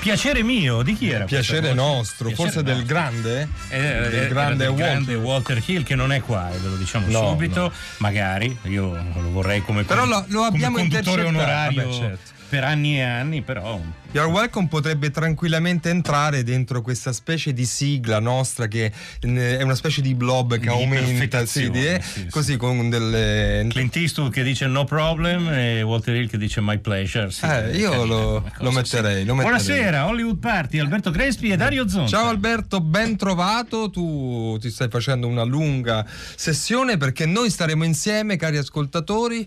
Piacere mio, di chi era? Piacere nostro, piacere forse nostro. del grande Walter Hill, che non è qua, ve lo diciamo subito. Magari, io lo vorrei come lo abbiamo come conduttore onorario. Vabbè, certo. Per anni e anni, però. You're Welcome potrebbe tranquillamente entrare dentro questa specie di sigla nostra che è una specie di blob che aumenta, così con delle. Clint Eastwood che dice no problem e Walter Hill che dice my pleasure. Io lo metterei. Buonasera, Hollywood Party, Alberto Crespi e Dario Zonta. Ciao Alberto, ben trovato. Tu ti stai facendo una lunga sessione perché noi staremo insieme, cari ascoltatori,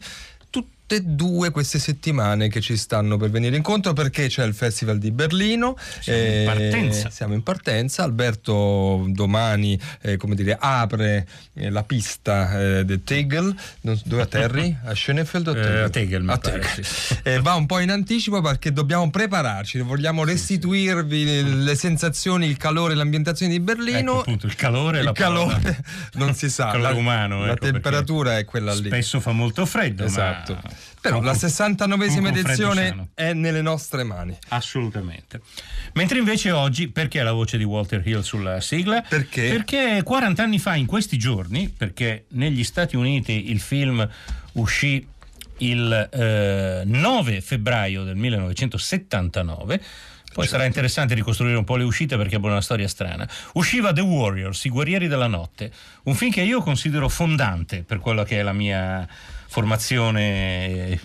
tutte e due queste settimane che ci stanno per venire incontro, perché c'è il Festival di Berlino, siamo in partenza. Alberto domani apre la pista del Tegel, dove atterri? A Schönefeld o Tegel? A Tegel. Va un po' in anticipo perché dobbiamo prepararci, vogliamo restituirvi le sensazioni, il calore, l'ambientazione di Berlino. Ecco, appunto, il calore non si sa, calore umano, la temperatura è quella lì, spesso fa molto freddo. Esatto. Però la 69esima edizione è nelle nostre mani. Assolutamente. Mentre invece oggi, perché la voce di Walter Hill sulla sigla? Perché 40 anni fa in questi giorni, perché negli Stati Uniti il film uscì il 9 febbraio del 1979, poi sarà interessante ricostruire un po' le uscite perché è una storia strana. Usciva The Warriors, I Guerrieri della Notte, un film che io considero fondante per quella che è la mia formazione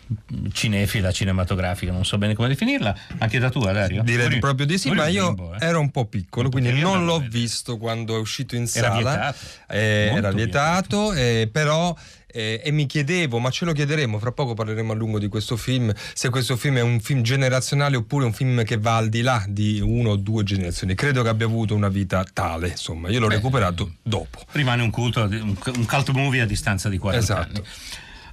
cinefila, cinematografica, non so bene come definirla, anche da tua, Dario? Direi proprio di sì, ma io ero un po' piccolo, quindi non l'ho visto quando è uscito in sala. Era vietato, però... E mi chiedevo, ma ce lo chiederemo fra poco, parleremo a lungo di questo film, se questo film è un film generazionale oppure un film che va al di là di una o due generazioni. Credo che abbia avuto una vita tale, insomma, io l'ho recuperato dopo. Rimane un culto, un cult movie a distanza di 40 anni.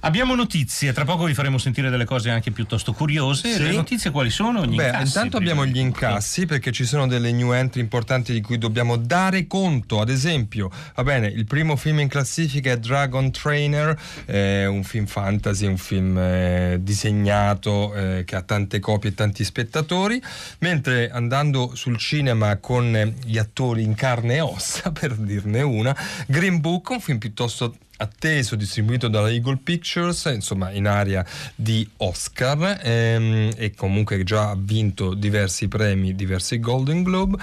Abbiamo notizie, tra poco vi faremo sentire delle cose anche piuttosto curiose. Sì. Le notizie quali sono? Incassi, intanto abbiamo gli incassi, perché ci sono delle new entry importanti di cui dobbiamo dare conto. Ad esempio, va bene, il primo film in classifica è Dragon Trainer, un film fantasy, un film disegnato che ha tante copie e tanti spettatori, mentre andando sul cinema con gli attori in carne e ossa, per dirne una, Green Book, un film piuttosto atteso, distribuito dalla Eagle Pictures, insomma in area di Oscar, e comunque già ha vinto diversi premi, diversi Golden Globe,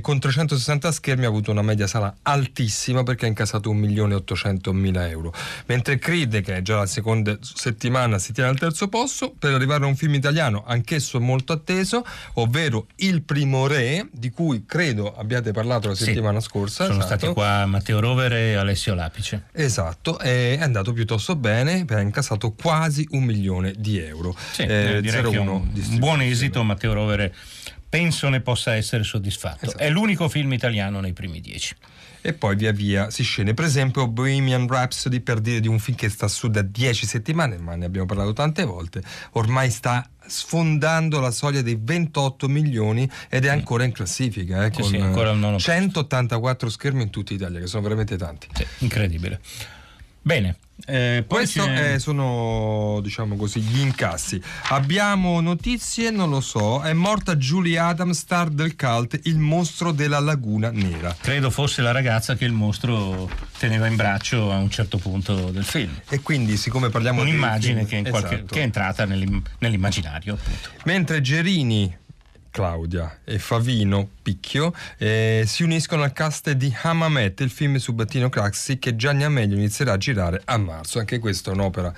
con 360 schermi ha avuto una media sala altissima perché ha incassato 1.800.000 euro, mentre Creed, che è già la seconda settimana, si tiene al terzo posto per arrivare a un film italiano anch'esso molto atteso, ovvero Il Primo Re, di cui credo abbiate parlato la settimana scorsa. Sono stati qua Matteo Rovere e Alessio Lapice. Esatto, è andato piuttosto bene, ha incassato quasi 1 milione di euro. Sì, direi che è un buon esito. Matteo Rovere penso ne possa essere soddisfatto. Esatto. È l'unico film italiano nei primi 10. E poi via via si scende, per esempio Bohemian Rhapsody, per dire di un film che sta su da 10 settimane, ma ne abbiamo parlato tante volte, ormai sta sfondando la soglia dei 28 milioni ed è ancora in classifica, con 184 schermi in tutta Italia, che sono veramente tanti. Sì, incredibile. Bene. Sono, diciamo così, gli incassi. Abbiamo notizie, non lo so, è morta Julie Adams, star del cult Il Mostro della Laguna Nera. Credo fosse la ragazza che il mostro teneva in braccio a un certo punto del film. E quindi, siccome parliamo di un'immagine che è entrata nell'immaginario, appunto. Mentre Gerini, Claudia e Favino Picchio si uniscono al cast di Hammamet, il film su Bettino Craxi che Gianni Amelio inizierà a girare a marzo. Anche questa è un'opera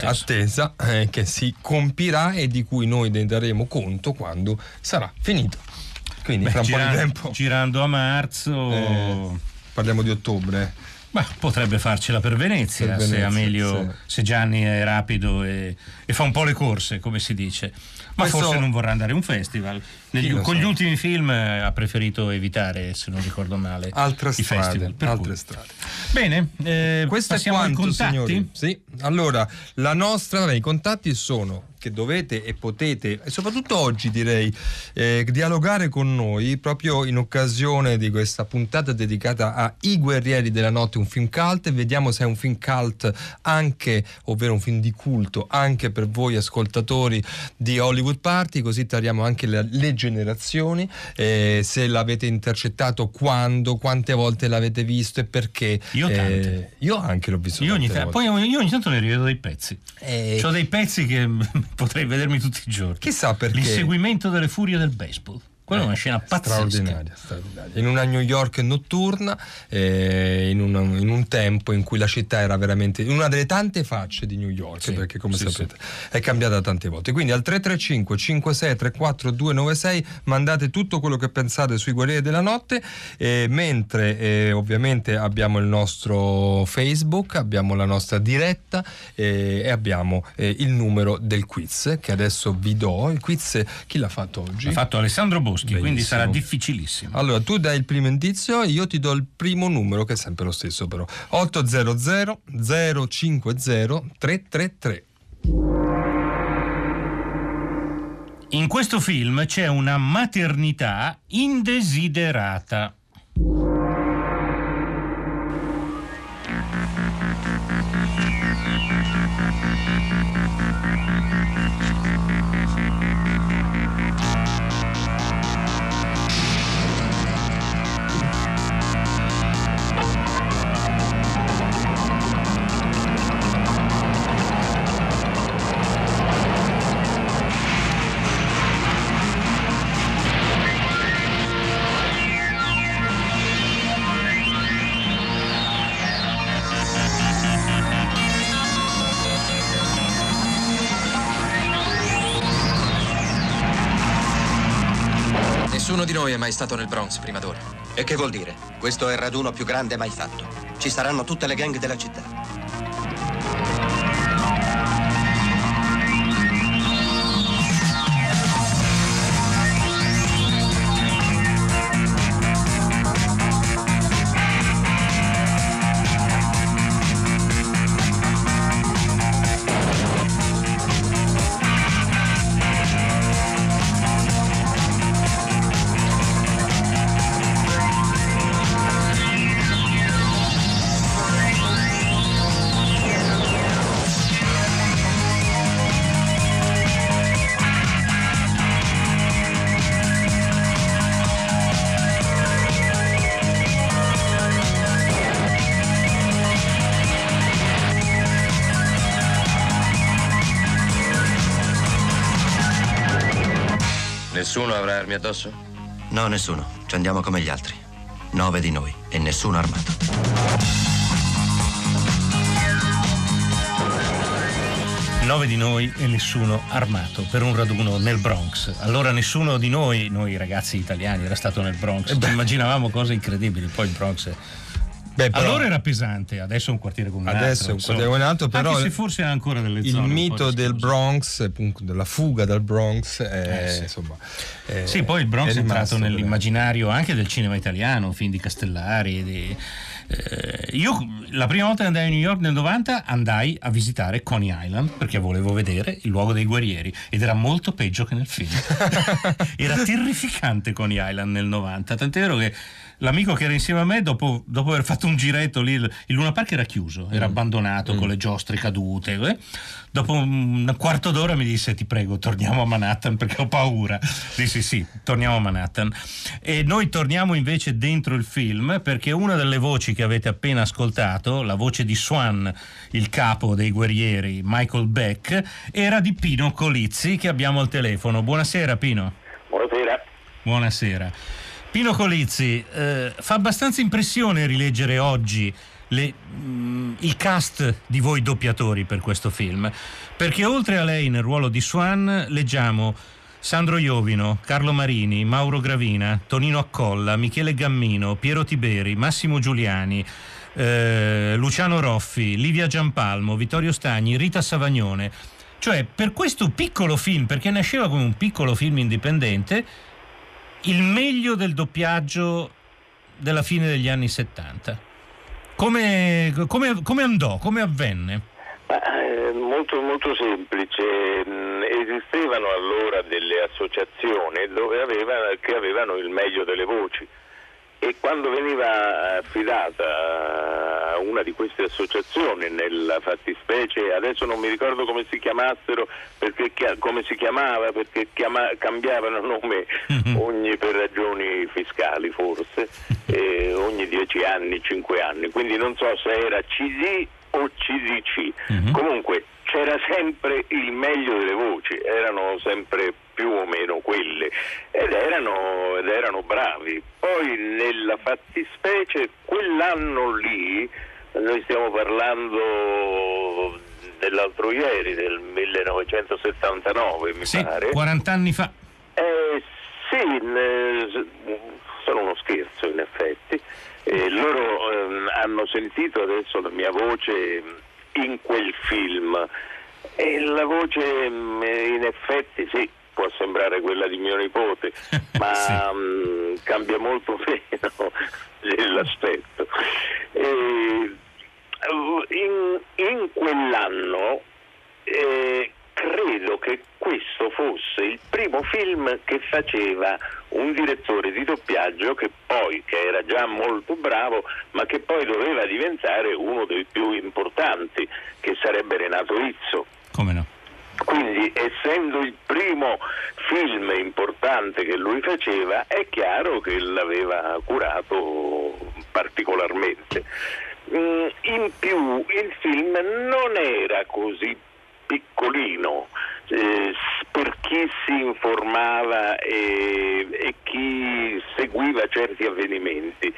attesa, che si compirà e di cui noi ne daremo conto quando sarà finito. Quindi, fra un po' di tempo, girando a marzo, parliamo di ottobre. Beh, potrebbe farcela per Venezia, se Amelio, se Gianni è rapido e fa un po' le corse, come si dice. Ma questo... forse non vorrà andare a un festival. Con gli ultimi film ha preferito evitare, se non ricordo male, altre strade. Bene, questo è quanto, signori. Sì. Allora, la nostra, i contatti sono che dovete e potete, e soprattutto oggi direi, dialogare con noi proprio in occasione di questa puntata dedicata a I Guerrieri della Notte, un film cult. Vediamo se è un film cult anche, ovvero un film di culto anche per voi ascoltatori di Hollywood Party, così tariamo anche le generazioni, se l'avete intercettato, quando, quante volte l'avete visto e perché. Io tante. Io anche l'ho visto. Io ogni tanto ne rivedo dei pezzi. C'ho dei pezzi che potrei vedermi tutti i giorni. Chissà perché. L'inseguimento delle furie del baseball. Quella è una scena pazzesca. Straordinaria. In una New York notturna, in un tempo in cui la città era veramente una delle tante facce di New York, perché come sapete è cambiata tante volte. Quindi al 335-5634-296 mandate tutto quello che pensate sui Guerrieri della Notte, mentre ovviamente abbiamo il nostro Facebook, abbiamo la nostra diretta e abbiamo il numero del quiz che adesso vi do. Il quiz chi l'ha fatto oggi? L'ha fatto Alessandro Boschi. Bellissimo. Quindi sarà difficilissimo. Allora tu dai il primo indizio e io ti do il primo numero, che è sempre lo stesso però: 800 050 333. In questo film c'è una maternità indesiderata. Nessuno di noi è mai stato nel Bronx prima d'ora. E che vuol dire? Questo è il raduno più grande mai fatto. Ci saranno tutte le gang della città. Nessuno avrà armi addosso? No, nessuno. Ci andiamo come gli altri. 9 di noi e nessuno armato. Per un raduno nel Bronx. Allora nessuno di noi, noi ragazzi italiani, era stato nel Bronx. Immaginavamo cose incredibili. Poi il Bronx è... Beh, però, allora era pesante, adesso è un quartiere come un altro. Adesso è un quartiere come un altro, però anche se forse ha ancora delle zone. Il mito del Bronx, appunto, della fuga dal Bronx, insomma. Sì, poi il Bronx è entrato nell'immaginario anche del cinema italiano, film di Castellari. Io la prima volta che andai a New York nel 90 andai a visitare Coney Island perché volevo vedere il luogo dei guerrieri, ed era molto peggio che nel film. Era terrificante Coney Island nel 90, tant'è vero che l'amico che era insieme a me, dopo aver fatto un giretto lì, il Luna Park era chiuso, era abbandonato con le giostre cadute. Dopo un quarto d'ora mi disse: ti prego, torniamo a Manhattan perché ho paura. Dissi sì, torniamo a Manhattan. E noi torniamo invece dentro il film, perché una delle voci che avete appena ascoltato, la voce di Swan, il capo dei guerrieri, Michael Beck, era di Pino Colizzi, che abbiamo al telefono. Buonasera Pino. Buonasera. Pino Colizzi, fa abbastanza impressione rileggere oggi il cast di voi doppiatori per questo film, perché oltre a lei nel ruolo di Swan leggiamo Sandro Iovino, Carlo Marini, Mauro Gravina, Tonino Accolla, Michele Gammino, Piero Tiberi, Massimo Giuliani, Luciano Roffi, Livia Giampalmo, Vittorio Stagni, Rita Savagnone. Cioè, per questo piccolo film, perché nasceva come un piccolo film indipendente, il meglio del doppiaggio della fine degli anni 70. Come andò? Come avvenne? Molto molto semplice. Esistevano allora delle associazioni dove avevano il meglio delle voci, e quando veniva affidata una di queste associazioni, nella fattispecie adesso non mi ricordo come si chiamassero, perché cambiavano nome per ragioni fiscali forse, ogni 10 anni, 5 anni, quindi non so se era CD o CDC, comunque c'era sempre il meglio delle voci, erano sempre più o meno quelle, ed erano bravi. Poi nella fattispecie quell'anno lì, noi stiamo parlando dell'altro ieri, del 1979 mi pare. 40 anni fa. Sono uno scherzo in effetti. Loro hanno sentito adesso la mia voce in quel film, e la voce in effetti sì, può sembrare quella di mio nipote, ma sì, cambia molto meno dell'aspetto. In quell'anno credo che questo fosse il primo film che faceva un direttore di doppiaggio che era già molto bravo, ma che poi doveva diventare uno dei più importanti, che sarebbe Renato Izzo. Come no? Quindi, essendo il primo film importante che lui faceva, è chiaro che l'aveva curato particolarmente. In più, il film non era così piccolino, per chi si informava e chi seguiva certi avvenimenti.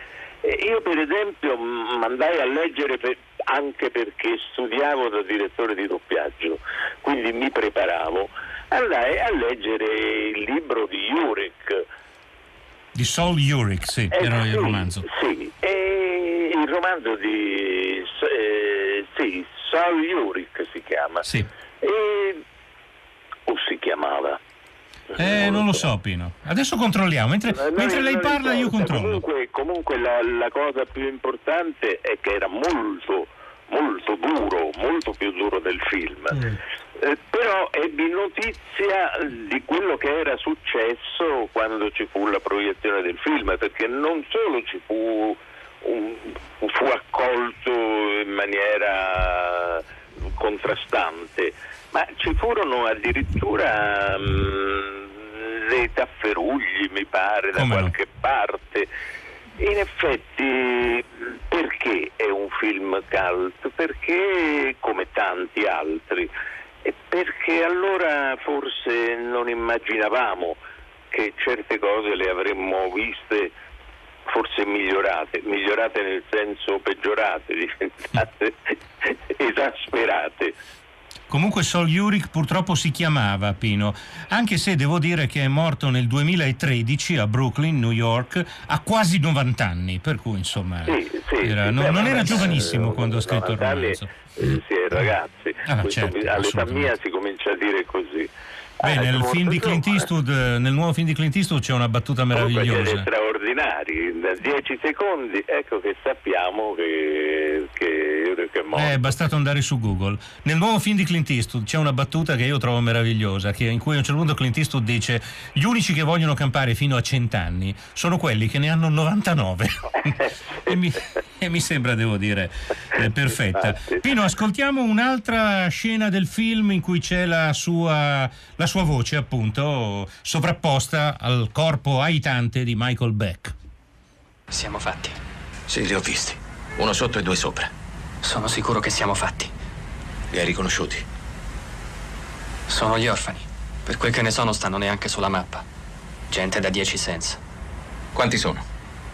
Io per esempio andai a leggere, anche perché studiavo da direttore di doppiaggio, quindi mi preparavo, andai a leggere il libro di Yurick, di Sol Yurick, sì, era il romanzo. Sì, il romanzo di Sol Yurick si chiama. Sì. O si chiamava? Non lo so, Pino. Adesso controlliamo. Mentre lei parla io controllo. Comunque la cosa più importante è che era molto, molto duro, molto più duro del film. Però ebbi notizia di quello che era successo quando ci fu la proiezione del film, perché non solo ci fu accolto in maniera contrastante, ma ci furono addirittura dei tafferugli, mi pare, da qualche parte. In effetti, perché è un film cult? Perché, come tanti altri, perché allora forse non immaginavamo che certe cose le avremmo viste forse migliorate nel senso peggiorate, diventate esasperate. Comunque Sol Yurick purtroppo si chiamava, Pino, anche se devo dire che è morto nel 2013 a Brooklyn, New York, a quasi 90 anni, per cui insomma non era giovanissimo quando ha scritto il romanzo. Sì, ragazzi, all'età mia si comincia a dire così. Beh, nel nuovo film di Clint Eastwood c'è una battuta meravigliosa, straordinari, da 10 secondi, ecco che sappiamo che è morto. È bastato andare su Google. Nel nuovo film di Clint Eastwood c'è una battuta che io trovo meravigliosa, in cui a un certo punto Clint Eastwood dice: gli unici che vogliono campare fino a 100 anni sono quelli che ne hanno 99. e mi sembra, devo dire, perfetta. Pino, ascoltiamo un'altra scena del film in cui c'è la sua voce, appunto, sovrapposta al corpo aitante di Michael Beck. Siamo fatti. Sì, li ho visti. Uno sotto e 2 sopra. Sono sicuro che siamo fatti. Li hai riconosciuti? Sono gli orfani. Per quel che ne sono, stanno neanche sulla mappa. Gente da 10 cents. Quanti sono?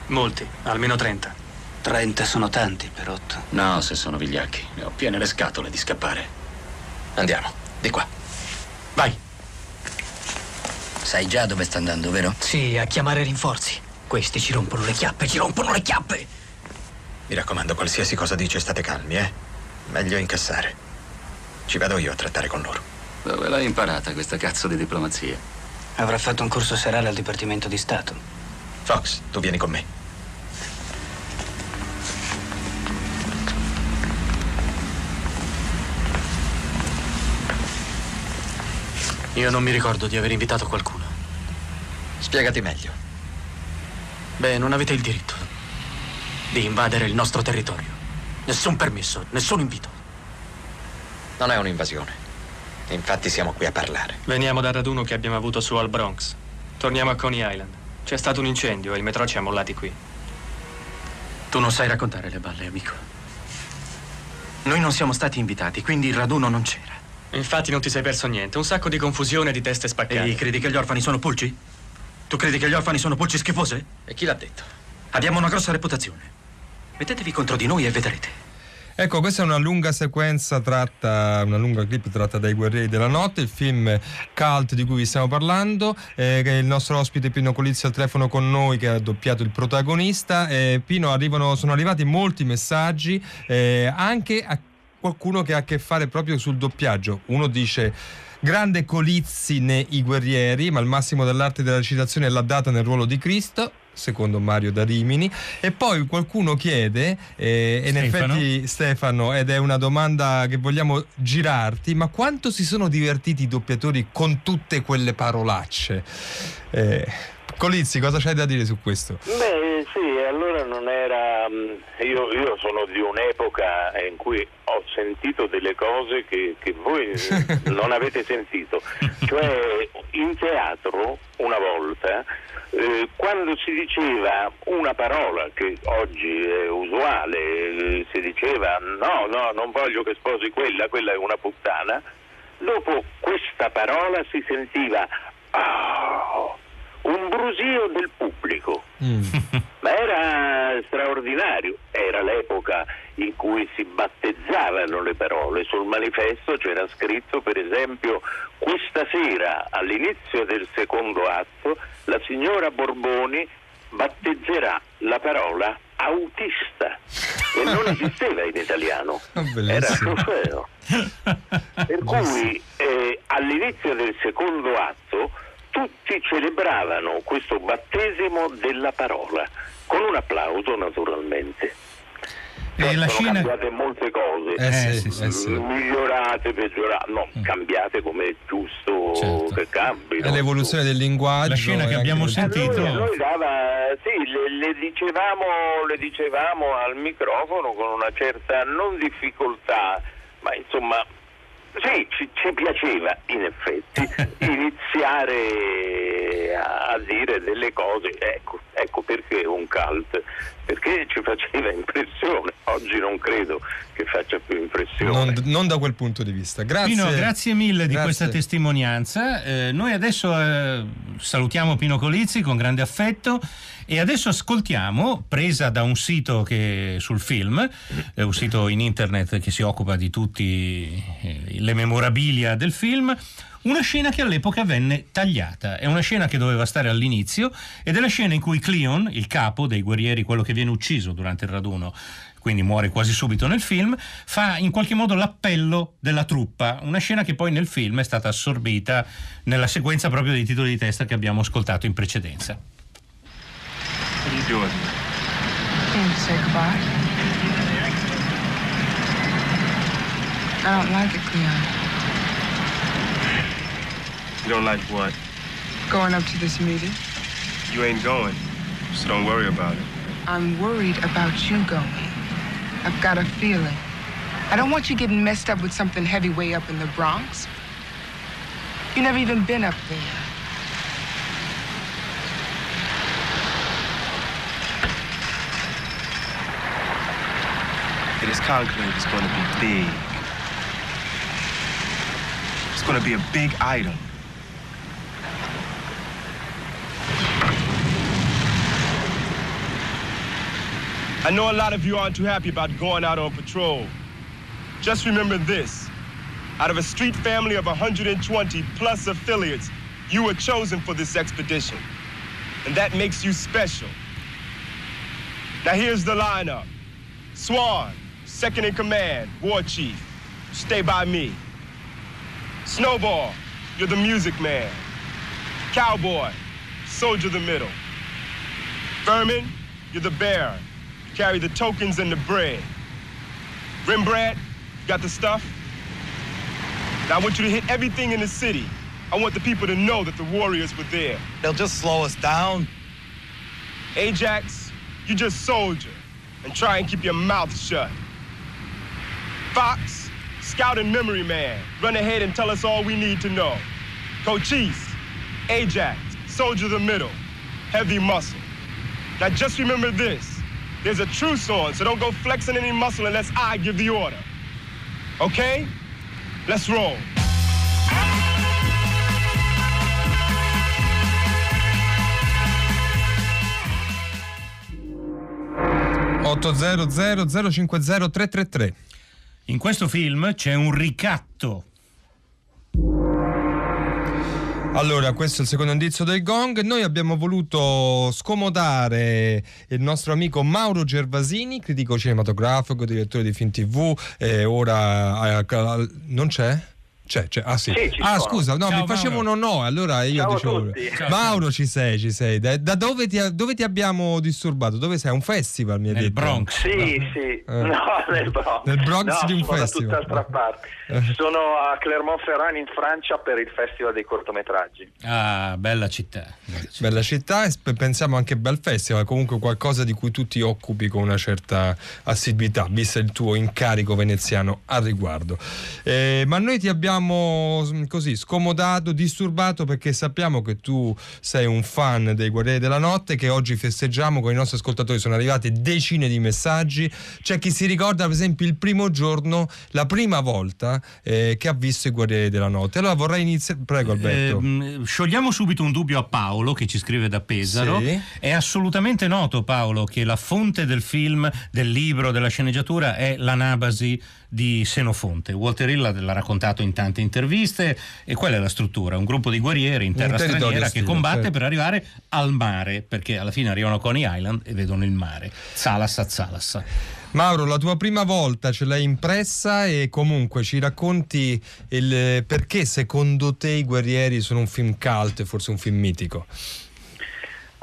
Molti, almeno 30. 30 sono tanti per 8. No, se sono vigliacchi. Ne ho piene le scatole di scappare. Andiamo, di qua. Vai. Sai già dove sta andando, vero? Sì, a chiamare rinforzi. Questi ci rompono le chiappe, ci rompono le chiappe! Mi raccomando, qualsiasi cosa dice, state calmi, eh? Meglio incassare. Ci vado io a trattare con loro. Dove l'hai imparata questa cazzo di diplomazia? Avrà fatto un corso serale al Dipartimento di Stato. Fox, tu vieni con me. Io non mi ricordo di aver invitato qualcuno. Spiegati meglio. Beh, non avete il diritto di invadere il nostro territorio. Nessun permesso, nessun invito. Non è un'invasione. Infatti siamo qui a parlare. Veniamo dal raduno che abbiamo avuto su All Bronx. Torniamo a Coney Island. C'è stato un incendio e il metro ci ha mollati qui. Tu non sai raccontare le balle, amico. Noi non siamo stati invitati, quindi il raduno non c'era. Infatti non ti sei perso niente, un sacco di confusione e di teste spaccate. E credi che gli orfani sono pulci? Tu credi che gli orfani sono pulci schifose? E chi l'ha detto? Abbiamo una grossa reputazione. Mettetevi contro di noi e vedrete. Ecco, questa è una lunga sequenza tratta, una lunga clip tratta dai Guerrieri della Notte, il film cult di cui vi stiamo parlando, che il nostro ospite Pino Colizzi al telefono con noi, che ha doppiato il protagonista. Pino, sono arrivati molti messaggi, anche a qualcuno che ha a che fare proprio sul doppiaggio. Uno dice: grande Colizzi nei I Guerrieri, ma il massimo dell'arte della recitazione l'ha data nel ruolo di Cristo, secondo Mario da Rimini. E poi qualcuno chiede, e in effetti Stefano, ed è una domanda che vogliamo girarti, ma quanto si sono divertiti i doppiatori con tutte quelle parolacce? Colizzi, cosa c'hai da dire su questo? Beh, sì, allora non era... Io sono di un'epoca in cui ho sentito delle cose che voi non avete sentito. Cioè, in teatro, una volta, quando si diceva una parola che oggi è usuale, si diceva no, non voglio che sposi quella è una puttana, dopo questa parola si sentiva... Oh, un brusio del pubblico. Ma era straordinario, era l'epoca in cui si battezzavano le parole. Sul manifesto c'era scritto, per esempio: questa sera all'inizio del secondo atto la signora Borboni battezzerà la parola autista, e non esisteva in italiano. Bellissimo. Era vero. Per cui all'inizio del secondo atto tutti celebravano questo battesimo della parola, con un applauso naturalmente. E la Cina... cambiate molte cose, sì. Migliorate, peggiorate, cambiate come è giusto, certo, che cambi. È l'evoluzione del linguaggio. La Cina che abbiamo sentito. Noi dava, sì, le dicevamo al microfono con una certa non difficoltà, ma insomma... Sì, ci piaceva in effetti iniziare a dire delle cose, ecco perché un cult, perché ci faceva impressione. Oggi non credo che faccia più impressione. Non da quel punto di vista. Grazie Pino, grazie mille di questa testimonianza. Noi adesso salutiamo Pino Colizzi con grande affetto e adesso ascoltiamo, presa da un sito che sul film, è un sito in internet che si occupa di tutti le memorabilia del film, una scena che all'epoca venne tagliata. È una scena che doveva stare all'inizio ed è la scena in cui Cleon, il capo dei guerrieri, quello che viene ucciso durante il raduno, quindi muore quasi subito nel film, fa in qualche modo l'appello della truppa, una scena che poi nel film è stata assorbita nella sequenza proprio dei titoli di testa che abbiamo ascoltato in precedenza. What are you doing? Can't say goodbye. I don't like it, Cleon. You don't like what? Going up to this meeting. You ain't going, so don't worry about it. I'm worried about you going. I've got a feeling. I don't want you getting messed up with something heavy way up in the Bronx. You never even been up there. And this conclave is going to be big. It's going to be a big item. I know a lot of you aren't too happy about going out on patrol. Just remember this. Out of a street family of 120 plus affiliates, you were chosen for this expedition. And that makes you special. Now here's the lineup. Swan, second in command, war chief. Stay by me. Snowball, you're the music man. Cowboy, soldier the middle. Furman, you're the bearer. You carry the tokens and the bread. Rembrandt, you got the stuff? Now I want you to hit everything in the city. I want the people to know that the Warriors were there. They'll just slow us down. Ajax, you just soldier and try and keep your mouth shut. Fox, scout and memory man, run ahead and tell us all we need to know. Cochise, Ajax, soldier the middle, heavy muscle. Now just remember this, there's a truce on, so don't go flexing any muscle unless I give the order. Okay? Let's roll. (800 050 333) In questo film c'è un ricatto. Allora, questo è il secondo indizio del gong. Noi abbiamo voluto scomodare il nostro amico Mauro Gervasini, critico cinematografico, direttore di film TV, ora non c'è? C'è. Ah, sì. Scusa, no, ciao, mi facevano no, allora io dicevo Mauro, ci sei. Da dove ti abbiamo disturbato? Dove sei? A un festival, mi ha detto. Bronx. Sì. Nel Bronx no, di un festival. Tutt'altra parte. Sono a Clermont-Ferrand in Francia per il Festival dei cortometraggi. Ah, bella città e pensiamo anche bel festival, comunque qualcosa di cui tu ti occupi con una certa assiduità, visto il tuo incarico veneziano al riguardo. Ma noi ti abbiamo così scomodato, disturbato, perché sappiamo che tu sei un fan dei Guerrieri della Notte, che oggi festeggiamo con i nostri ascoltatori. Sono arrivati decine di messaggi, c'è chi si ricorda per esempio il primo giorno, la prima volta che ha visto i Guerrieri della Notte. Allora vorrei iniziare, prego Alberto. Sciogliamo subito un dubbio a Paolo che ci scrive da Pesaro. Sì. È assolutamente noto, Paolo, che la fonte del film, del libro, della sceneggiatura è l'anabasi di Senofonte. Walter Hill l'ha raccontato in tante interviste, e quella è la struttura: un gruppo di guerrieri in terra straniera che combatte per arrivare al mare, perché alla fine arrivano a Coney Island e vedono il mare. Zalassa. Mauro, la tua prima volta ce l'hai impressa, e comunque ci racconti il perché secondo te i guerrieri sono un film cult e forse un film mitico.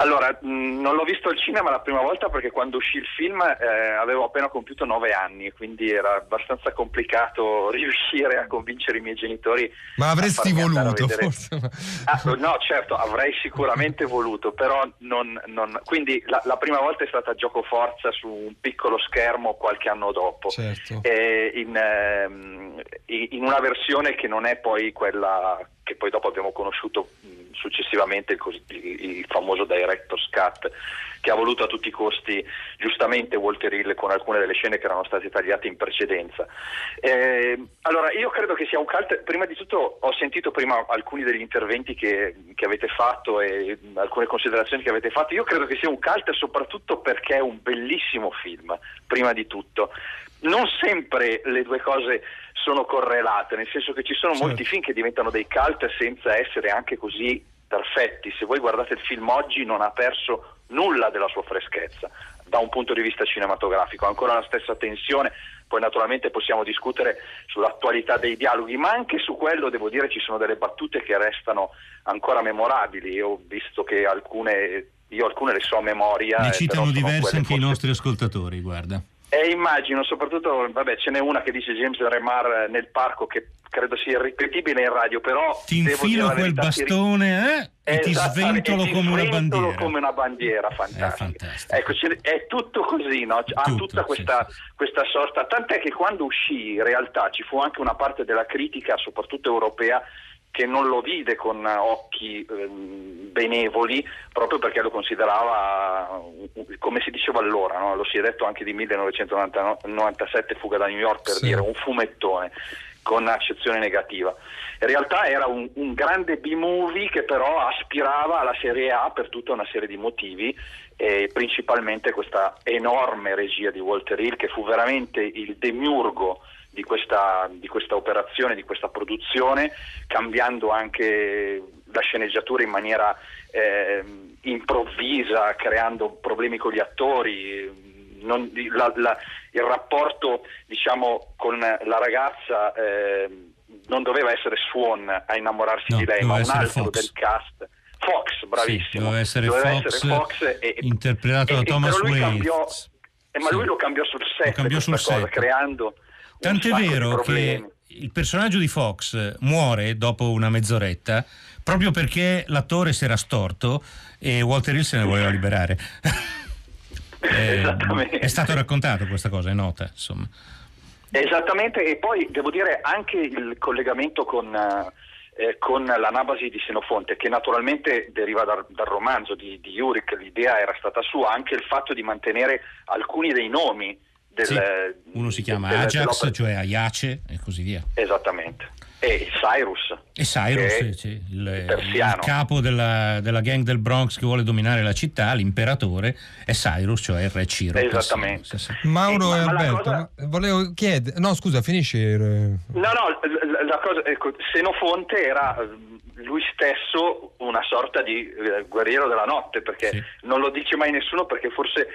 Allora, non l'ho visto al cinema la prima volta perché quando uscì il film avevo appena compiuto 9 anni, quindi era abbastanza complicato riuscire a convincere i miei genitori. Ma avresti voluto forse? No, certo, avrei sicuramente voluto, però non. Quindi la prima volta è stata giocoforza su un piccolo schermo qualche anno dopo, certo. In una versione che non è poi quella che poi dopo abbiamo conosciuto successivamente, il famoso director's cut, che ha voluto a tutti i costi giustamente Walter Hill con alcune delle scene che erano state tagliate in precedenza. Allora io credo che sia un cult. Prima di tutto ho sentito prima alcuni degli interventi che avete fatto e alcune considerazioni che avete fatto. Io credo che sia un cult soprattutto perché è un bellissimo film, prima di tutto. Non sempre le due cose sono correlate, nel senso che ci sono molti film che diventano dei cult senza essere anche così perfetti. Se voi guardate il film oggi, non ha perso nulla della sua freschezza da un punto di vista cinematografico, ancora la stessa tensione. Poi naturalmente possiamo discutere sull'attualità dei dialoghi, ma anche su quello devo dire ci sono delle battute che restano ancora memorabili. Io ho visto che alcune le so a memoria, ne citano diverse anche i nostri ascoltatori, guarda. E immagino soprattutto, ce n'è una che dice James Remar nel parco che credo sia irripetibile in radio, però ti infilo quel bastone e ti sventolo come una bandiera. Fantastico. Ecco, è tutto così, no? Questa sorta, tant'è che quando uscì in realtà ci fu anche una parte della critica, soprattutto europea, che non lo vide con occhi benevoli, proprio perché lo considerava, come si diceva allora, no? Lo si è detto anche di 1997 Fuga da New York, per dire, un fumettone con accezione negativa. In realtà era un grande B-movie che però aspirava alla serie A per tutta una serie di motivi, e principalmente questa enorme regia di Walter Hill, che fu veramente il demiurgo di questa operazione, di questa produzione, cambiando anche la sceneggiatura in maniera improvvisa, creando problemi con gli attori, il rapporto, diciamo, con la ragazza non doveva essere Swan a innamorarsi di lei, ma un altro Fox. Del cast, Fox, bravissimo, sì, doveva essere Fox, interpretato da Thomas Wayne, ma lui lo cambiò sul set, creando tant'è vero che il personaggio di Fox muore dopo una mezz'oretta proprio perché l'attore si era storto e Walter Hill se ne voleva liberare. È stato raccontato, questa cosa è nota, insomma. Esattamente. E poi devo dire anche il collegamento con l'anabasi di Senofonte, che naturalmente deriva dal romanzo di Yurick, l'idea era stata sua, anche il fatto di mantenere alcuni dei nomi uno si chiama Ajax, cioè Aiace, e così via. Esattamente. E Cyrus. Il capo della gang del Bronx che vuole dominare la città, l'imperatore, è Cyrus, cioè il re Ciro. Esattamente. Mauro e Alberto, volevo chiedere... No, scusa, finisci. La cosa, ecco, Senofonte era lui stesso una sorta di guerriero della notte, perché non lo dice mai nessuno, perché forse...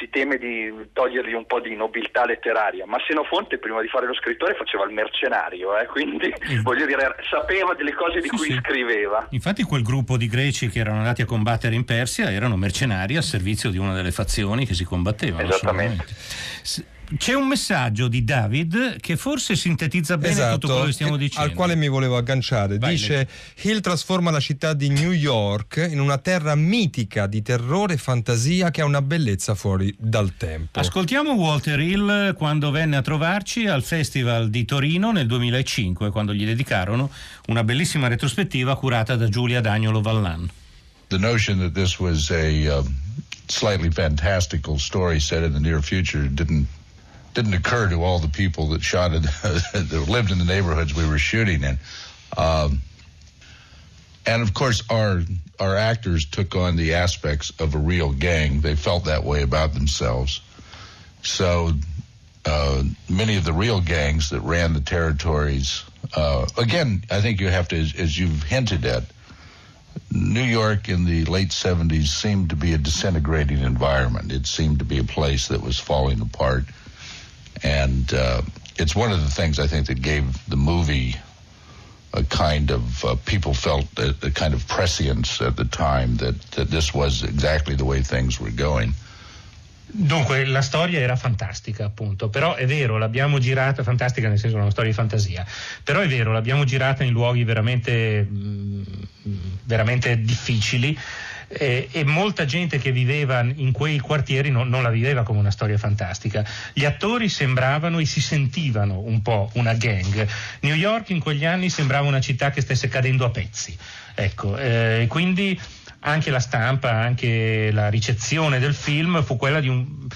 si teme di togliergli un po' di nobiltà letteraria, ma Senofonte prima di fare lo scrittore faceva il mercenario, quindi voglio dire, sapeva delle cose di cui scriveva. Infatti quel gruppo di greci che erano andati a combattere in Persia erano mercenari al servizio di una delle fazioni che si combattevano. Esattamente. C'è un messaggio di David che forse sintetizza bene tutto quello che stiamo dicendo, al quale mi volevo agganciare. Vai, dice: Hill trasforma la città di New York in una terra mitica di terrore e fantasia che ha una bellezza fuori dal tempo. Ascoltiamo Walter Hill quando venne a trovarci al Festival di Torino nel 2005, quando gli dedicarono una bellissima retrospettiva curata da Giulia D'Agnolo Vallan. The notion that this was a slightly fantastical story set in the near future didn't occur to all the people that shot it, that lived in the neighborhoods we were shooting in, and of course our actors took on the aspects of a real gang. They felt that way about themselves, so many of the real gangs that ran the territories, again, I think you have to, as you've hinted at, New York in the late 70s seemed to be a disintegrating environment. It seemed to be a place that was falling apart. And it's one of the things I think that gave the movie a kind of, people felt a kind of prescience at the time that this was exactly the way things were going. Dunque la storia era fantastica, appunto, però è vero, l'abbiamo girata fantastica nel senso una storia di fantasia, però è vero, l'abbiamo girata in luoghi veramente veramente difficili, e molta gente che viveva in quei quartieri non la viveva come una storia fantastica. Gli attori sembravano e si sentivano un po' una gang. New York in quegli anni sembrava una città che stesse cadendo a pezzi, ecco, quindi anche la stampa, anche la ricezione del film fu quella di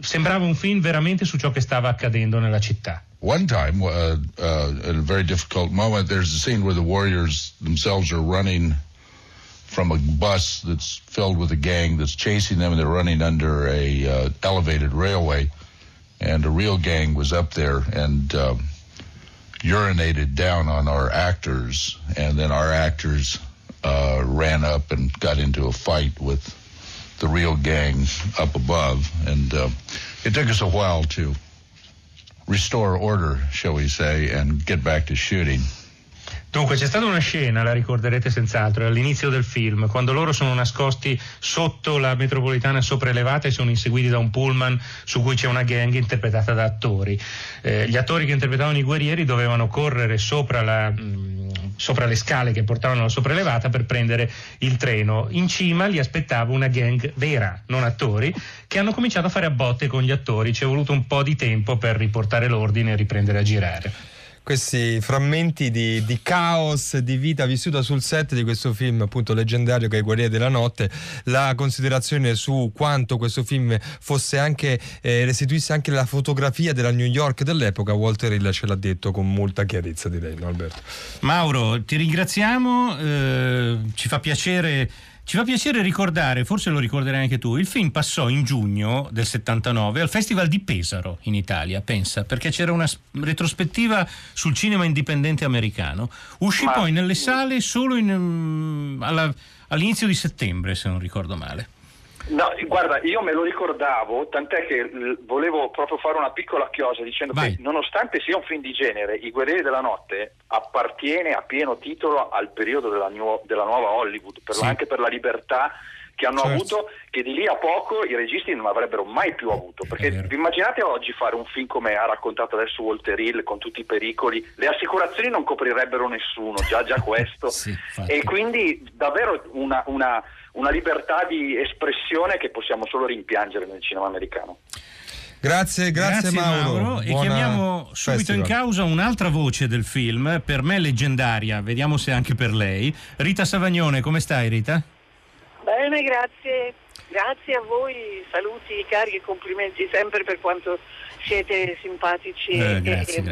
sembrava un film veramente su ciò che stava accadendo nella città. One time, in a very difficult moment, there's a scene where the Warriors themselves are running from a bus that's filled with a gang that's chasing them, and they're running under a elevated railway, and a real gang was up there and urinated down on our actors, and then our actors ran up and got into a fight with the real gang up above, and it took us a while to restore order, shall we say, and get back to shooting. Dunque c'è stata una scena, la ricorderete senz'altro, all'inizio del film, quando loro sono nascosti sotto la metropolitana sopraelevata e sono inseguiti da un pullman su cui c'è una gang interpretata da attori. Gli attori che interpretavano i guerrieri dovevano correre sopra le scale che portavano alla sopraelevata per prendere il treno. In cima li aspettava una gang vera, non attori, che hanno cominciato a fare a botte con gli attori. Ci è voluto un po' di tempo per riportare l'ordine e riprendere a girare. Questi frammenti di caos, di vita vissuta sul set di questo film appunto leggendario che è I Guerrieri della Notte, la considerazione su quanto questo film fosse anche restituisse anche la fotografia della New York dell'epoca. Walter Hill ce l'ha detto con molta chiarezza, direi, no Alberto? Mauro, ti ringraziamo, ci fa piacere ricordare, forse lo ricorderai anche tu, il film passò in giugno del 79 al Festival di Pesaro in Italia, pensa, perché c'era una retrospettiva sul cinema indipendente americano. Uscì poi nelle sale solo all'inizio di settembre, se non ricordo male. No, guarda, io me lo ricordavo, tant'è che volevo proprio fare una piccola chiosa dicendo Vai. Che nonostante sia un film di genere, I Guerrieri della Notte appartiene a pieno titolo al periodo della nuova Hollywood, sì. anche per la libertà che hanno certo. avuto, che di lì a poco i registi non avrebbero mai più avuto, perché vi immaginate oggi fare un film come ha raccontato adesso Walter Hill con tutti i pericoli, le assicurazioni non coprirebbero nessuno, già questo sì, e quindi davvero una libertà di espressione che possiamo solo rimpiangere nel cinema americano. Grazie Mauro. E chiamiamo subito in causa un'altra voce del film, per me leggendaria, vediamo se anche per lei, Rita Savagnone. Come stai, Rita? Bene, grazie a voi, saluti cari e complimenti sempre per quanto siete simpatici grazie.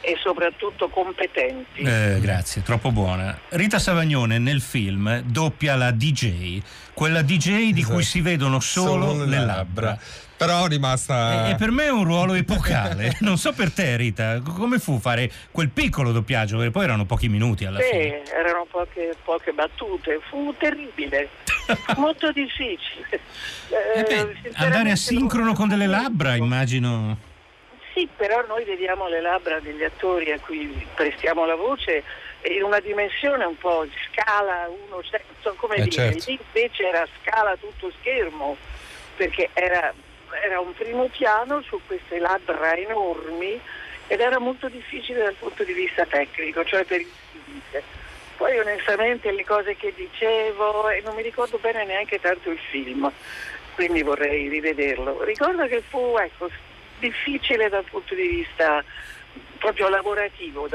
E soprattutto competenti. Grazie, troppo buona. Rita Savagnone nel film doppia la DJ, quella DJ di esatto. cui si vedono solo le labbra. Però è rimasta... E per me è un ruolo epocale. Non so per te, Rita, come fu fare quel piccolo doppiaggio, perché poi erano pochi minuti alla fine. Sì, erano poche battute, fu terribile, molto difficile. Andare asincrono con delle labbra, immagino. Sì, però noi vediamo le labbra degli attori a cui prestiamo la voce in una dimensione un po' di scala, certo. Lì invece era scala tutto schermo, perché era un primo piano su queste labbra enormi ed era molto difficile dal punto di vista tecnico, cioè per il film. Poi onestamente le cose che dicevo e non mi ricordo bene neanche tanto il film, quindi vorrei rivederlo. Ricordo che fu difficile dal punto di vista proprio lavorativo,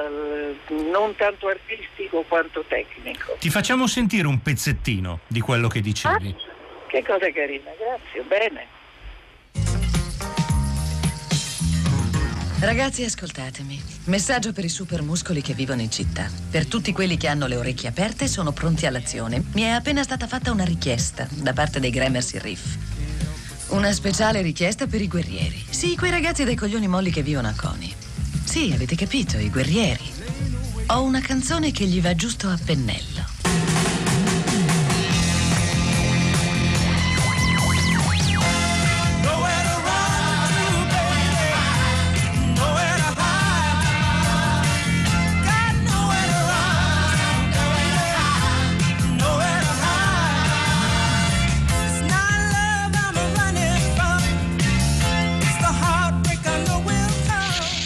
non tanto artistico quanto tecnico. Ti facciamo sentire un pezzettino di quello che dicevi. Ah, che cosa carina, grazie, bene. Ragazzi, ascoltatemi. Messaggio per i super muscoli che vivono in città. Per tutti quelli che hanno le orecchie aperte e sono pronti all'azione. Mi è appena stata fatta una richiesta da parte dei Gramercy Reef. Una speciale richiesta per i guerrieri. Sì, quei ragazzi dai coglioni molli che vivono a Coney. Sì, avete capito, i guerrieri. Ho una canzone che gli va giusto a pennello.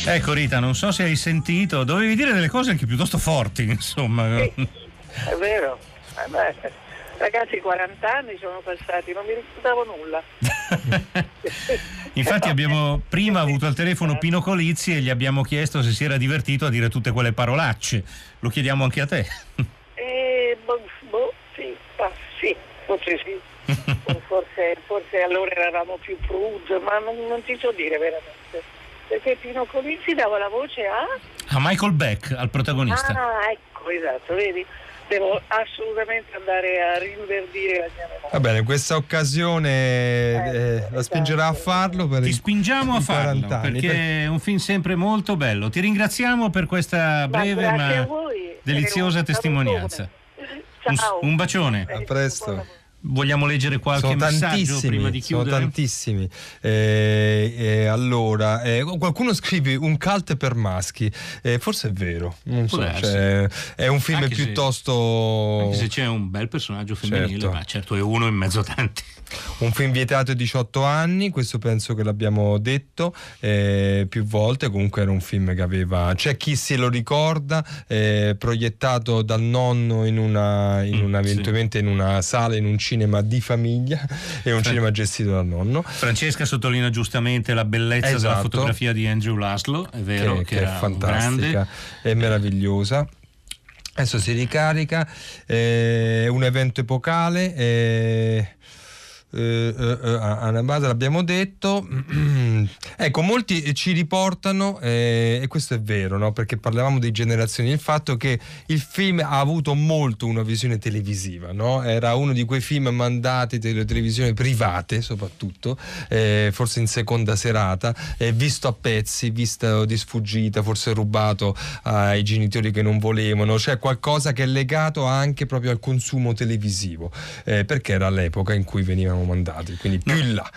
Ecco Rita, non so se hai sentito, dovevi dire delle cose anche piuttosto forti, insomma. Sì, è vero. Ragazzi, 40 anni sono passati, non mi ricordavo nulla. Infatti abbiamo prima avuto al telefono Pino Colizzi e gli abbiamo chiesto se si era divertito a dire tutte quelle parolacce. Lo chiediamo anche a te. Sì. Forse allora eravamo più prude, ma non ti so dire veramente. Perché Pino Colizzi dava la voce a Michael Beck, al protagonista. Ah, ecco, esatto, vedi? Devo assolutamente andare a rinverdire la mia memoria. Va bene, questa occasione la spingerà a farlo. Ti spingiamo a farlo, perché è un film sempre molto bello. Ti ringraziamo per questa breve ma deliziosa testimonianza. Ciao. Un bacione. A presto. Vogliamo leggere qualche messaggio prima di chiudere? Sono tantissimi. Allora, qualcuno scrive un cult per maschi. Forse è vero. Non so, è un film anche piuttosto... anche se c'è un bel personaggio femminile, certo. ma certo è uno in mezzo a tanti. Un film vietato ai 18 anni, questo penso che l'abbiamo detto più volte. Comunque era un film che aveva... c'è chi se lo ricorda, proiettato dal nonno eventualmente in una sala, in un cinema di famiglia e un cinema gestito dal nonno. Francesca sottolinea giustamente la bellezza della fotografia di Andrew Laszlo, è vero che era è fantastica, è meravigliosa. Adesso si ricarica, è un evento epocale, Anna Bada l'abbiamo detto. Ecco, molti ci riportano e questo è vero, no? Perché parlavamo di generazioni, il fatto che il film ha avuto molto una visione televisiva, no? Era uno di quei film mandati delle televisioni private soprattutto, forse in seconda serata, visto a pezzi, visto di sfuggita, forse rubato ai genitori che non volevano, cioè qualcosa che è legato anche proprio al consumo televisivo, perché era l'epoca in cui venivano siamo mandati, quindi più in là.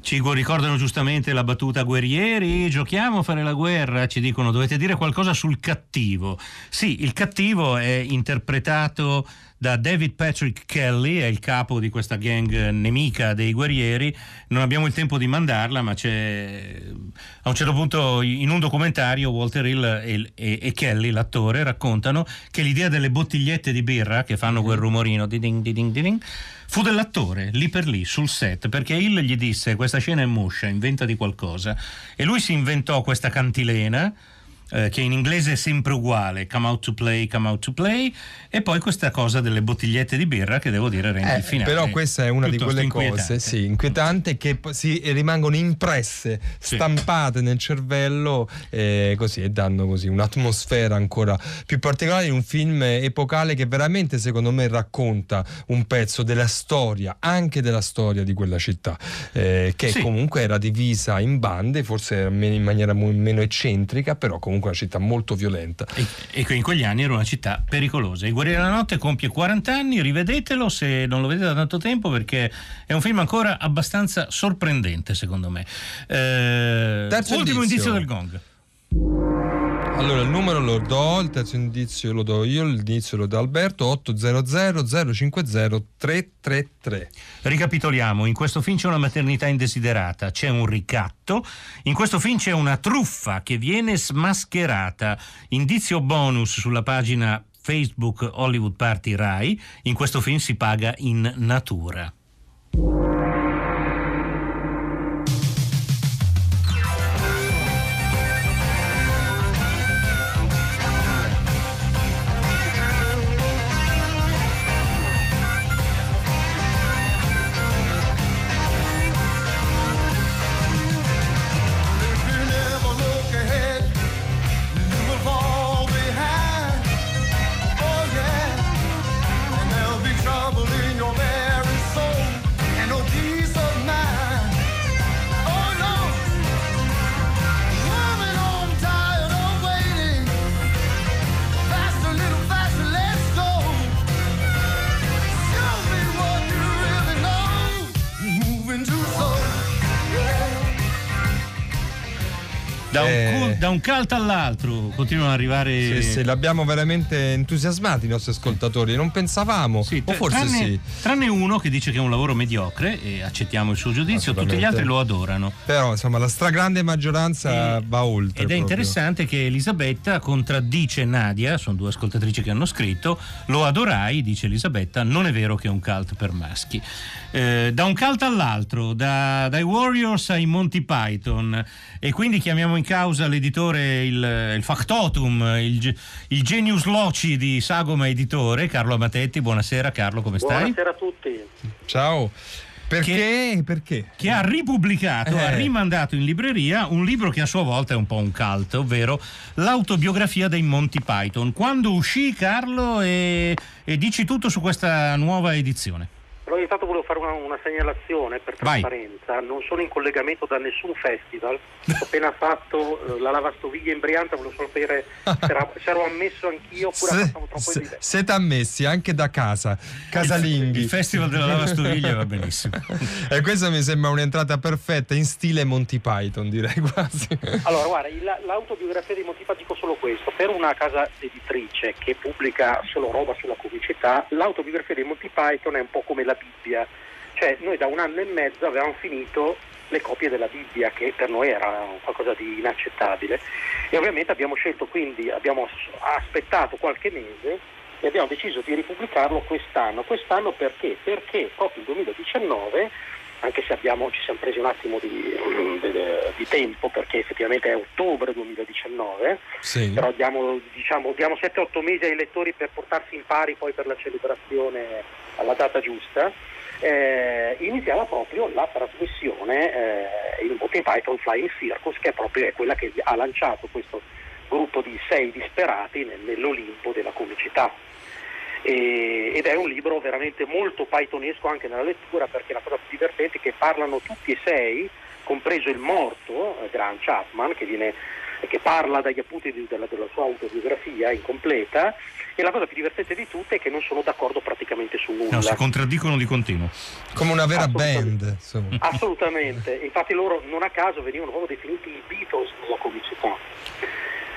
Ci ricordano giustamente la battuta guerrieri, giochiamo a fare la guerra, ci dicono dovete dire qualcosa sul cattivo. Sì, il cattivo è interpretato da David Patrick Kelly, è il capo di questa gang nemica dei guerrieri. Non abbiamo il tempo di mandarla, ma c'è a un certo punto in un documentario Walter Hill e Kelly, l'attore, raccontano che l'idea delle bottigliette di birra che fanno quel rumorino di ding di ding di ding fu dell'attore lì per lì sul set, perché Hill gli disse questa scena è moscia, inventa di qualcosa, e lui si inventò questa cantilena che in inglese è sempre uguale, come out to play, e poi questa cosa delle bottigliette di birra che devo dire rende finale. Però questa è una di quelle cose, sì, inquietante, che si rimangono impresse, stampate nel cervello, così, e danno così un'atmosfera ancora più particolare in un film epocale che veramente secondo me racconta un pezzo della storia, anche della storia di quella città, che comunque era divisa in bande, forse in maniera meno eccentrica, però comunque una città molto violenta, e che in quegli anni era una città pericolosa. Il Guerriere della Notte compie 40 anni, rivedetelo se non lo vedete da tanto tempo, perché è un film ancora abbastanza sorprendente secondo me. Ultimo indizio del gong. Allora il numero lo do, il terzo indizio lo do io, l'indizio lo dà Alberto, 800 050 333. Ricapitoliamo, in questo film c'è una maternità indesiderata, c'è un ricatto, in questo film c'è una truffa che viene smascherata. Indizio bonus sulla pagina Facebook Hollywood Party Rai, in questo film si paga in natura. Da un caldo all'altro continuano ad arrivare. Sì, l'abbiamo veramente entusiasmati i nostri ascoltatori, non pensavamo, o forse tranne uno che dice che è un lavoro mediocre, e accettiamo il suo giudizio, tutti gli altri lo adorano. Però insomma la stragrande maggioranza va oltre. Ed è proprio interessante che Elisabetta contraddice Nadia, sono due ascoltatrici che hanno scritto, lo adorai, dice Elisabetta, non è vero che è un cult per maschi. Da un cult all'altro, dai Warriors ai Monty Python, e quindi chiamiamo in causa l'editore, il factotum, il genius loci di Sagoma Editore, Carlo Amatetti. Buonasera Carlo, come stai? Buonasera a tutti. Ciao. Perché? Che ha ripubblicato, ha rimandato in libreria un libro che a sua volta è un po' un cult, ovvero l'autobiografia dei Monty Python. Quando uscì, Carlo, e dici tutto su questa nuova edizione? Però ogni tanto volevo fare una segnalazione per trasparenza. Non sono in collegamento da nessun festival, ho appena fatto la lavastoviglie in Brianza, volevo sapere se ero ammesso anch'io oppure passavo troppo in diretta. Se ti ammessi anche da casa, casalinghi. Il festival della lavastoviglie va benissimo. E questa mi sembra un'entrata perfetta in stile Monty Python, direi quasi. Allora guarda, l'autobiografia di Monty Python, dico solo questo, per una casa editrice che pubblica solo roba sulla comicità, l'autobiografia di Monty Python è un po' come la Bibbia, cioè noi da un anno e mezzo avevamo finito le copie della Bibbia, che per noi era qualcosa di inaccettabile, e ovviamente abbiamo aspettato qualche mese e abbiamo deciso di ripubblicarlo quest'anno. Perché proprio il 2019, anche se ci siamo presi un attimo di tempo, perché effettivamente è ottobre 2019, però diamo 7-8 mesi ai lettori per portarsi in pari poi per la celebrazione alla data giusta, iniziava proprio la trasmissione in Monty Python Flying Circus, che è quella che ha lanciato questo gruppo di 6 disperati nell'Olimpo della comicità. Ed è un libro veramente molto pythonesco anche nella lettura, perché la cosa più divertente è che parlano tutti e 6, compreso il morto Grant Chapman, che parla dagli appunti della sua autobiografia incompleta, e la cosa più divertente di tutte è che non sono d'accordo praticamente su nulla. No, si contraddicono di continuo. Come una vera band. Insomma. Assolutamente. Infatti loro non a caso venivano proprio definiti i Beatles nella comicità.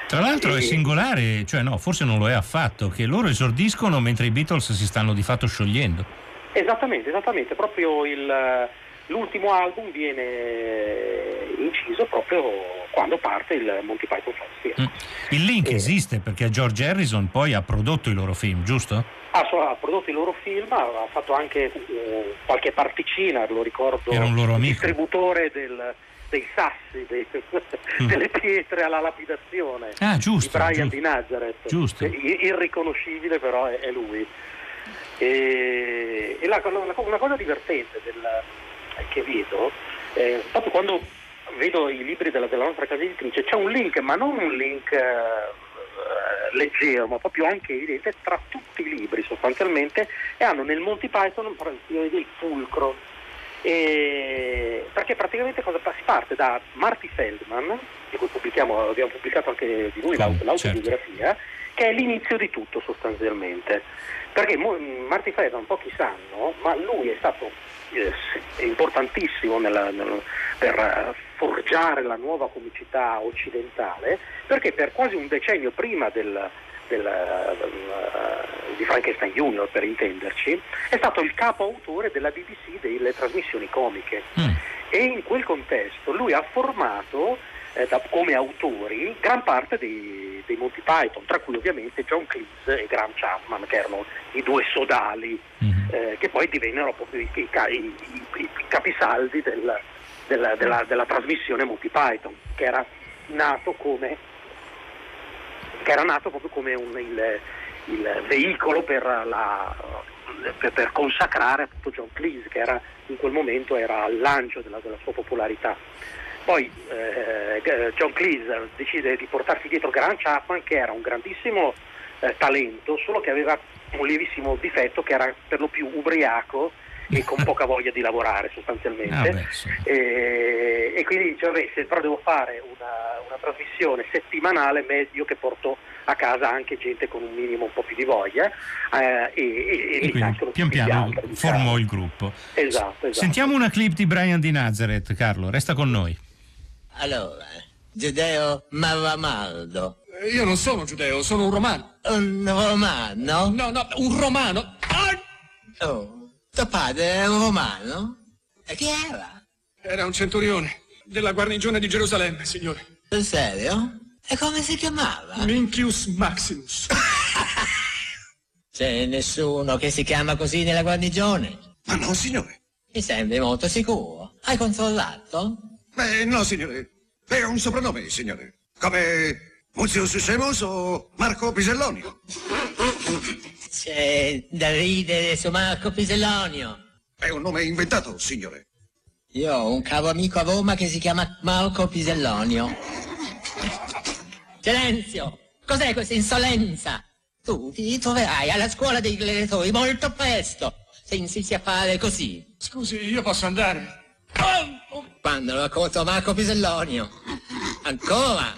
Tra l'altro è singolare, cioè no, forse non lo è affatto, che loro esordiscono mentre i Beatles si stanno di fatto sciogliendo. Esattamente, esattamente. Proprio l'ultimo album viene inciso proprio quando parte il Monty Python Festival. Il link esiste perché George Harrison poi ha prodotto i loro film, giusto? Ha prodotto i loro film, ha fatto anche qualche particina, lo ricordo. Era un loro amico. Distributore dei sassi, delle pietre alla lapidazione. Ah, giusto, di Brian di Nazareth. Giusto. Irriconoscibile però è lui. E una cosa divertente che vedo, proprio quando vedo i libri della nostra casa editrice, c'è un link, ma non un link leggero, ma proprio anche evidente, tra tutti i libri sostanzialmente, e hanno nel Monty Python il fulcro, perché praticamente si parte da Marty Feldman, di cui abbiamo pubblicato anche di lui l'autobiografia, certo, che è l'inizio di tutto sostanzialmente, perché Marty Feldman pochi sanno, ma lui è stato importantissimo per forgiare la nuova comicità occidentale, perché per quasi un decennio prima di Frankenstein Junior, per intenderci, è stato il capo autore della BBC delle trasmissioni comiche, e in quel contesto lui ha formato come autori gran parte dei Monty Python, tra cui ovviamente John Cleese e Graham Chapman, che erano i due sodali, che poi divennero proprio i capisaldi della trasmissione Monty Python, che era nato proprio come il veicolo per consacrare appunto John Cleese, che era in quel momento era all'angelo della sua popolarità. Poi John Cleese decide di portarsi dietro Graham Chapman, che era un grandissimo talento, solo che aveva un lievissimo difetto, che era per lo più ubriaco e con poca voglia di lavorare sostanzialmente. E quindi dice, se però devo fare una trasmissione settimanale, meglio che porto a casa anche gente con un minimo un po' più di voglia, e quindi pian piano formò il gruppo. Esatto. Sentiamo una clip di Brian di Nazareth, Carlo, resta con noi. Allora, Giudeo Mavamaldo. Io non sono giudeo, sono un romano. Un romano? No, un romano. Ah! Oh, tuo padre era un romano? E chi era? Era un centurione della guarnigione di Gerusalemme, signore. In serio? E come si chiamava? Minchius Maximus. C'è nessuno che si chiama così nella guarnigione? Ma no, signore. Mi sembri molto sicuro. Hai controllato? Beh, no, signore. È un soprannome, signore. Come Muzius Scemus o Marco Pisellonio. C'è da ridere su Marco Pisellonio. È un nome inventato, signore. Io ho un caro amico a Roma che si chiama Marco Pisellonio. Silenzio! Cos'è questa insolenza? Tu ti troverai alla scuola dei gladiatori molto presto, se insisti a fare così. Scusi, io posso andare? Quando lo accorto Marco Pisellonio. Ancora?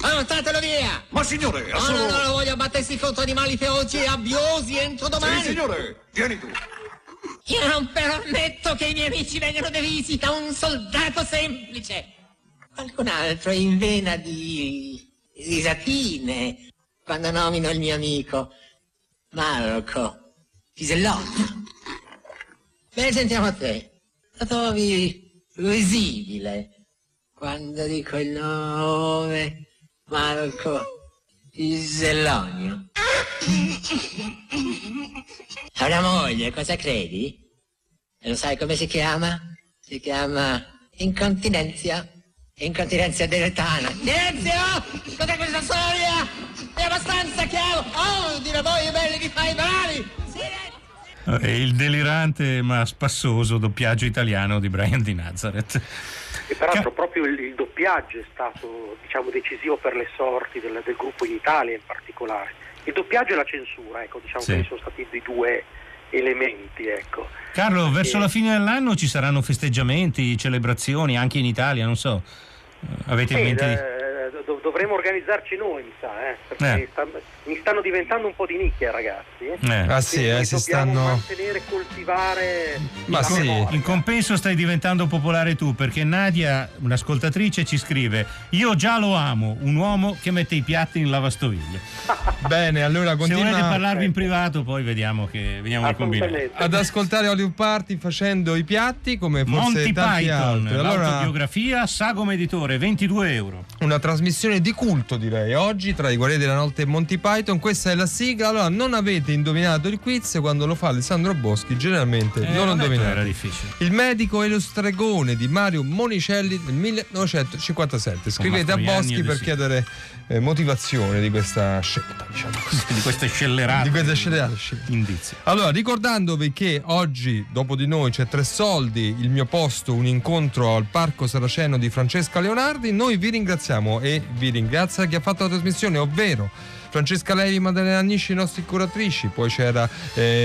Portatelo via! Ma signore, no, non voglio battersi contro animali feroci e abbiosi entro domani! Sì, signore, vieni tu! Io non permetto che i miei amici vengano derisi da un soldato semplice! Qualcun altro è in vena di risatine quando nomino il mio amico Marco Pisellonio. Beh, sentiamo a te. La trovi risibile quando dico il nome Marco Pisellonio? Ha una moglie, cosa credi? E lo sai come si chiama? Si chiama incontinenza deretana. Silenzio! Cos'è questa storia? È abbastanza chiaro. Ordine voi belli di fai mali. Silenzio! Il delirante ma spassoso doppiaggio italiano di Brian di Nazareth. E peraltro proprio il doppiaggio è stato, diciamo, decisivo per le sorti del gruppo in Italia in particolare. Il doppiaggio e la censura, ecco, diciamo che sono stati i due elementi, ecco. Carlo, verso la fine dell'anno ci saranno festeggiamenti, celebrazioni anche in Italia, non so. Avete in mente dovremmo organizzarci noi, mi sa, perché mi stanno diventando un po' di nicchia, ragazzi. Si stanno mantenere, coltivare. Ma sì, memoria. In compenso stai diventando popolare tu, perché Nadia, un'ascoltatrice, ci scrive: io già lo amo, un uomo che mette i piatti in lavastoviglie. Bene, allora continua. Se volete parlarvi in privato, poi vediamo che combinare. Ad ascoltare Hollywood Party facendo i piatti, come forse Monty Python, l'autobiografia, Sagoma Editore, 22€. Una trasmissione di culto, direi, oggi tra i Guerrieri della Notte e Monty Python. Questa è la sigla. Allora, non avete indovinato il quiz, quando lo fa Alessandro Boschi generalmente non lo indovinate. Era difficile. Il medico e lo stregone di Mario Monicelli del 1957. Scrivete a Boschi per chiedere motivazione di questa scelta, diciamo così. Di questa scellerata. Di questa scellerata scelta. Indizio. Allora, ricordandovi che oggi dopo di noi c'è Tre Soldi, Il mio posto, un incontro al Parco Saraceno di Francesca Leonardi, noi vi ringraziamo e vi ringrazia chi ha fatto la trasmissione, ovvero Francesca Levi, Maddalena Agnisci, i nostri curatrici. Poi c'era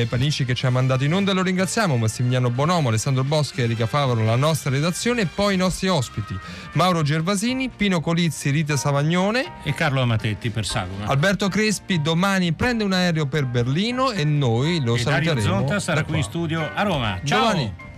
Panicci che ci ha mandato in onda, lo ringraziamo. Massimiliano Bonomo, Alessandro Boschi, Erika Favaro, la nostra redazione, e poi i nostri ospiti Mauro Gervasini, Pino Colizzi, Rita Savagnone e Carlo Amatetti per Sagoma. Alberto Crespi domani prende un aereo per Berlino e noi lo saluteremo. Dario Zonta sarà qui in studio a Roma. Ciao! Domani.